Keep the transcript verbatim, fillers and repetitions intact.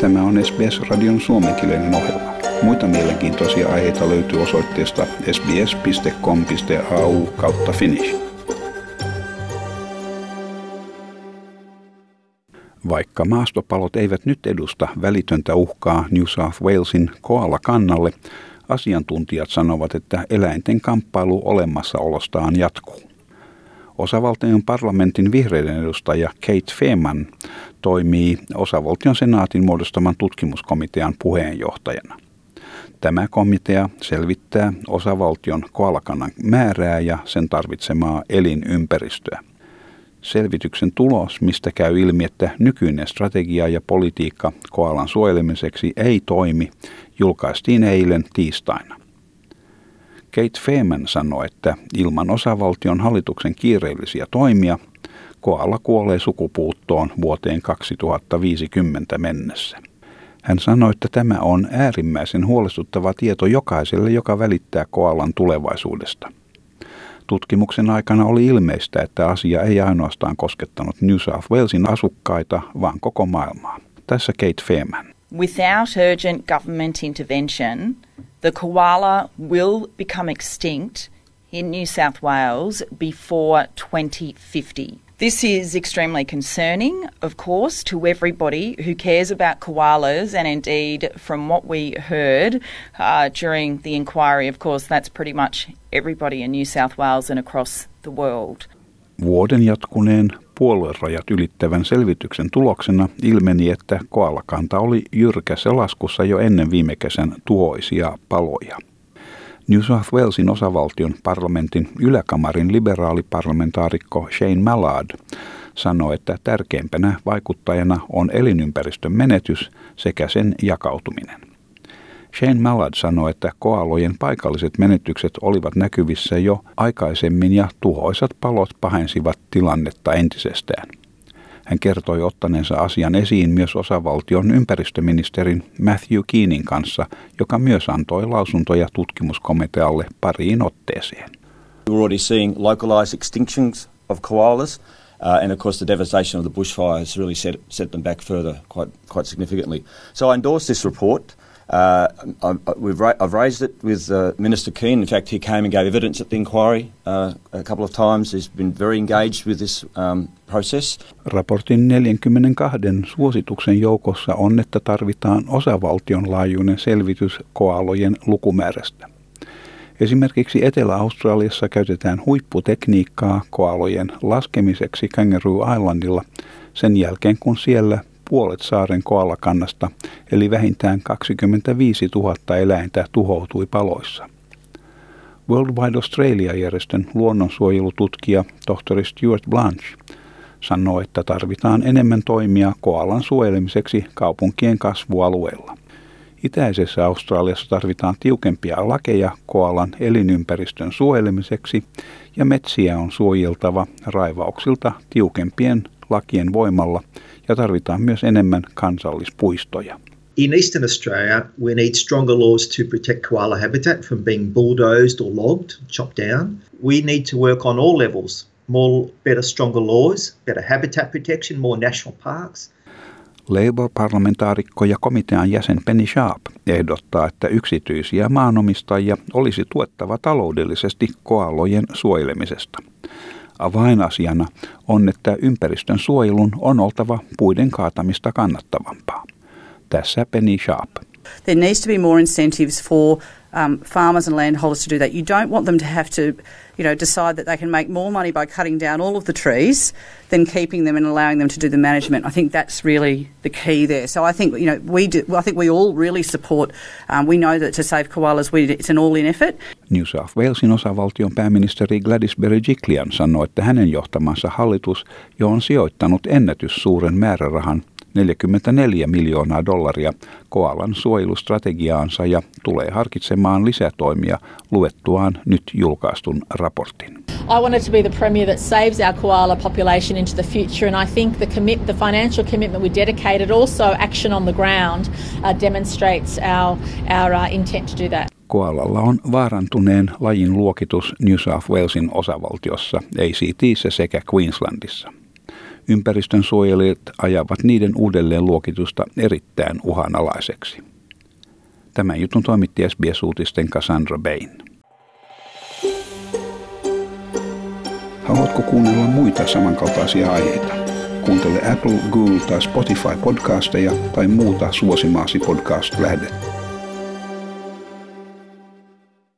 Tämä on S B S-radion suomenkielinen ohjelma. Muita mielenkiintoisia aiheita löytyy osoitteesta sbs piste com piste a u kautta finnish. Vaikka maastopalot eivät nyt edusta välitöntä uhkaa New South Walesin koalakannalle, asiantuntijat sanovat, että eläinten kamppailu olemassaolostaan jatkuu. Osavaltion parlamentin vihreiden edustaja Cate Faehrmann toimii osavaltion senaatin muodostaman tutkimuskomitean puheenjohtajana. Tämä komitea selvittää osavaltion koalakannan määrää ja sen tarvitsemaa elinympäristöä. Selvityksen tulos, mistä käy ilmi, että nykyinen strategia ja politiikka koalan suojelemiseksi ei toimi, julkaistiin eilen tiistaina. Cate Faehrmann sanoi, että ilman osavaltion hallituksen kiireellisiä toimia koala kuolee sukupuuttoon vuoteen kaksituhattaviisikymmentä mennessä. Hän sanoi, että tämä on äärimmäisen huolestuttava tieto jokaiselle, joka välittää koalan tulevaisuudesta. Tutkimuksen aikana oli ilmeistä, että asia ei ainoastaan koskettanut New South Walesin asukkaita, vaan koko maailmaa. Tässä Cate Faehrmann. Without urgent government intervention, the koala will become extinct in New South Wales before twenty fifty. This is extremely concerning, of course, to everybody who cares about koalas, and indeed, from what we heard uh, during the inquiry, of course, that's pretty much everybody in New South Wales and across the world. Vuoden jatkuneen puoluerajat ylittävän selvityksen tuloksena ilmeni, että koalakanta oli jyrkässä laskussa jo ennen viime kesän tuhoisia paloja. New South Walesin osavaltion parlamentin yläkamarin liberaaliparlamentaarikko Shane Mallard sanoi, että tärkeimpänä vaikuttajana on elinympäristön menetys sekä sen jakautuminen. Shane Mallard sanoi, että koalojen paikalliset menetykset olivat näkyvissä jo aikaisemmin ja tuhoisat palot pahensivat tilannetta entisestään. Hän kertoi ottaneensa asian esiin myös osavaltion ympäristöministerin Matthew Keenin kanssa, joka myös antoi lausuntoja tutkimuskomitealle pariin otteeseen. We're already seeing localized extinctions of koalas, uh, and of course the devastation of the bushfires really set, set them back further quite, quite significantly. So I endorse this report. Uh, we've ra- I've raised it with uh, Minister Keane. In fact, he came and gave evidence at the inquiry uh, a couple of times. He's been very engaged with this um, process. Raportin neljänkymmenenkahden suosituksen joukossa on, että tarvitaan osavaltion laajuinen selvitys koalojen lukumäärästä. Esimerkiksi Etelä-Australiassa käytetään huipputekniikkaa koalojen laskemiseksi Kangaroo Islandilla sen jälkeen, kun siellä puolet saaren koalakannasta, eli vähintään kaksikymmentäviisituhatta eläintä tuhoutui paloissa. Worldwide Australia-järjestön luonnonsuojelututkija tohtori Stuart Blanche sanoi, että tarvitaan enemmän toimia koalan suojelemiseksi kaupunkien kasvualueilla. Itäisessä Australiassa tarvitaan tiukempia lakeja koalan elinympäristön suojelemiseksi ja metsiä on suojeltava raivauksilta tiukempien lakien voimalla ja tarvitaan myös enemmän kansallispuistoja. In Eastern Australia, we need stronger laws to protect koala habitat from being bulldozed or logged, chopped down. We need to work on all levels, more, better, stronger laws, better habitat protection, more national parks. Labour-parlamentaarikko ja komitean jäsen Penny Sharpe ehdottaa, että yksityisiä maanomistajia olisi tuettava taloudellisesti koalojen suojelemisesta. Avainasiana on, että ympäristön suojelun on oltava puiden kaatamista kannattavampaa. Tässä Penny Sharpe. There needs to be more incentives for um, farmers and landholders to do that. You don't want them to have to, you know, decide that they can make more money by cutting down all of the trees than keeping them and allowing them to do the management. I think that's really the key there. So I think, you know, we do, I think we all really support. Um, we know that to save koalas, we, it's an all-in effort. New South Walesin osavaltion pääministeri Gladys Berejiklian sanoi, että hänen johtamansa hallitus jo on sijoittanut ennätyssuuren määrärahan neljäkymmentäneljä miljoonaa dollaria koalan suojelustrategiaansa ja tulee harkitsemaan lisätoimia luettuaan nyt julkaistun raportin. I wanted to be the premier that saves our koala population into the future, and I think the commit, the financial commitment we dedicated, also action on the ground, uh, demonstrates our our uh, intent to do that. Koalalla on vaarantuneen lajin luokitus New South Walesin osavaltiossa, A C T:ssä sekä Queenslandissa. ympäristönsuojelijat ajavat niiden uudelleen luokitusta erittäin uhanalaiseksi. Tämän jutun toimitti S B S-uutisten Cassandra Bain. Haluatko kuunnella muita samankaltaisia aiheita? Kuuntele Apple, Google tai Spotify podcasteja tai muuta suosimaasi podcast-lähdettä.